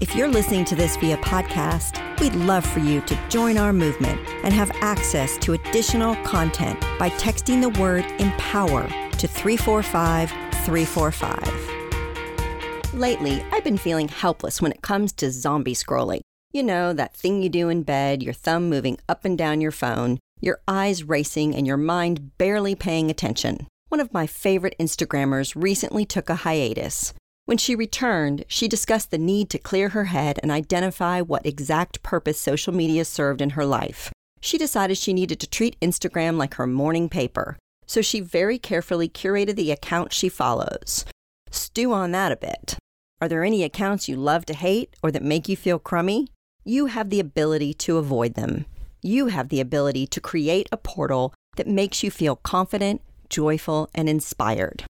If you're listening to this via podcast, we'd love for you to join our movement and have access to additional content by texting the word EMPOWER to 345-345. Lately, I've been feeling helpless when it comes to zombie scrolling. You know, that thing you do in bed, your thumb moving up and down your phone, your eyes racing, and your mind barely paying attention. One of my favorite Instagrammers recently took a hiatus. When she returned, she discussed the need to clear her head and identify what exact purpose social media served in her life. She decided she needed to treat Instagram like her morning paper, so she very carefully curated the account she follows. Stew on that a bit. Are there any accounts you love to hate or that make you feel crummy? You have the ability to avoid them. You have the ability to create a portal that makes you feel confident, joyful, and inspired.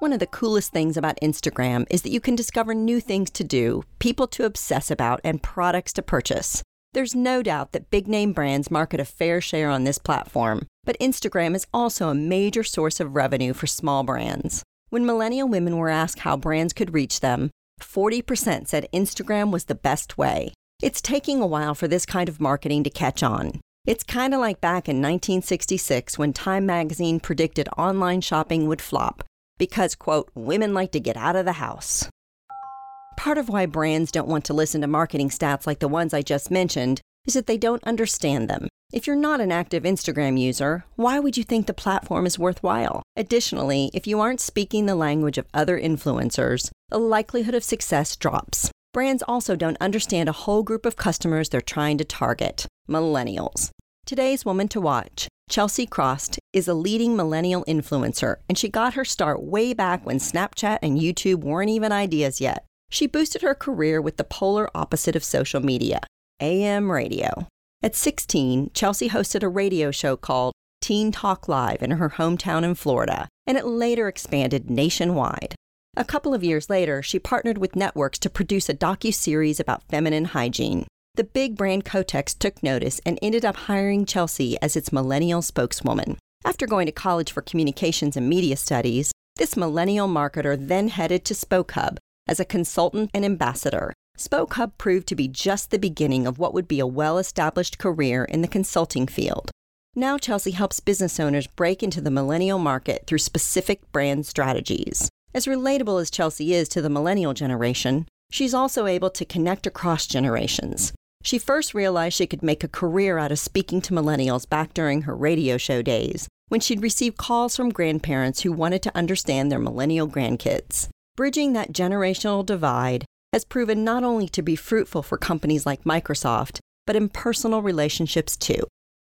One of the coolest things about Instagram is that you can discover new things to do, people to obsess about, and products to purchase. There's no doubt that big-name brands market a fair share on this platform, but Instagram is also a major source of revenue for small brands. When millennial women were asked how brands could reach them, 40% said Instagram was the best way. It's taking a while for this kind of marketing to catch on. It's kind of like back in 1966 when Time magazine predicted online shopping would flop, because, quote, women like to get out of the house. Part of why brands don't want to listen to marketing stats like the ones I just mentioned is that they don't understand them. If you're not an active Instagram user, why would you think the platform is worthwhile? Additionally, if you aren't speaking the language of other influencers, the likelihood of success drops. Brands also don't understand a whole group of customers they're trying to target, millennials. Today's woman to watch, Chelsea Krost, is a leading millennial influencer, and she got her start way back when Snapchat and YouTube weren't even ideas yet. She boosted her career with the polar opposite of social media, AM radio. At 16, Chelsea hosted a radio show called Teen Talk Live in her hometown in Florida, and it later expanded nationwide. A couple of years later, she partnered with networks to produce a docuseries about feminine hygiene. The big brand Kotex took notice and ended up hiring Chelsea as its millennial spokeswoman. After going to college for communications and media studies, this millennial marketer then headed to SpokeHub as a consultant and ambassador. SpokeHub proved to be just the beginning of what would be a well-established career in the consulting field. Now Chelsea helps business owners break into the millennial market through specific brand strategies. As relatable as Chelsea is to the millennial generation, she's also able to connect across generations. She first realized she could make a career out of speaking to millennials back during her radio show days, when she'd receive calls from grandparents who wanted to understand their millennial grandkids. Bridging that generational divide has proven not only to be fruitful for companies like Microsoft, but in personal relationships too.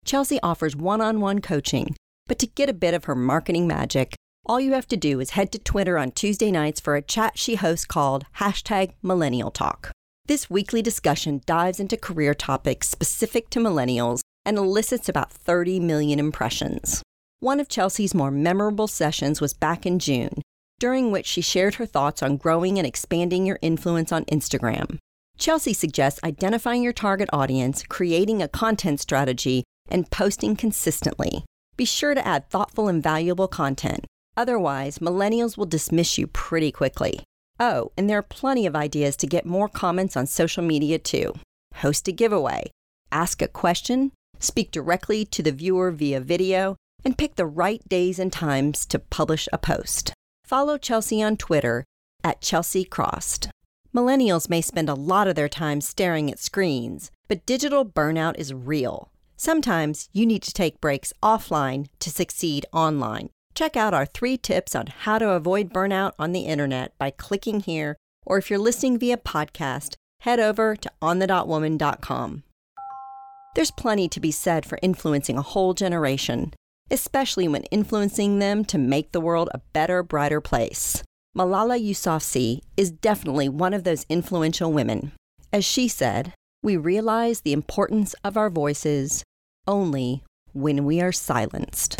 Chelsea offers one-on-one coaching, but to get a bit of her marketing magic, all you have to do is head to Twitter on Tuesday nights for a chat she hosts called #MillennialTalk. This weekly discussion dives into career topics specific to millennials and elicits about 30 million impressions. One of Chelsea's more memorable sessions was back in June, during which she shared her thoughts on growing and expanding your influence on Instagram. Chelsea suggests identifying your target audience, creating a content strategy, and posting consistently. Be sure to add thoughtful and valuable content. Otherwise, millennials will dismiss you pretty quickly. Oh, and there are plenty of ideas to get more comments on social media too. Host a giveaway, ask a question, speak directly to the viewer via video, and pick the right days and times to publish a post. Follow Chelsea on Twitter at Chelsea Krost. Millennials may spend a lot of their time staring at screens, but digital burnout is real. Sometimes you need to take breaks offline to succeed online. Check out our 3 tips on how to avoid burnout on the internet by clicking here, or if you're listening via podcast, head over to OnTheDotWoman.com. There's plenty to be said for influencing a whole generation, especially when influencing them to make the world a better, brighter place. Malala Yousafzai is definitely one of those influential women. As she said, "We realize the importance of our voices only when we are silenced."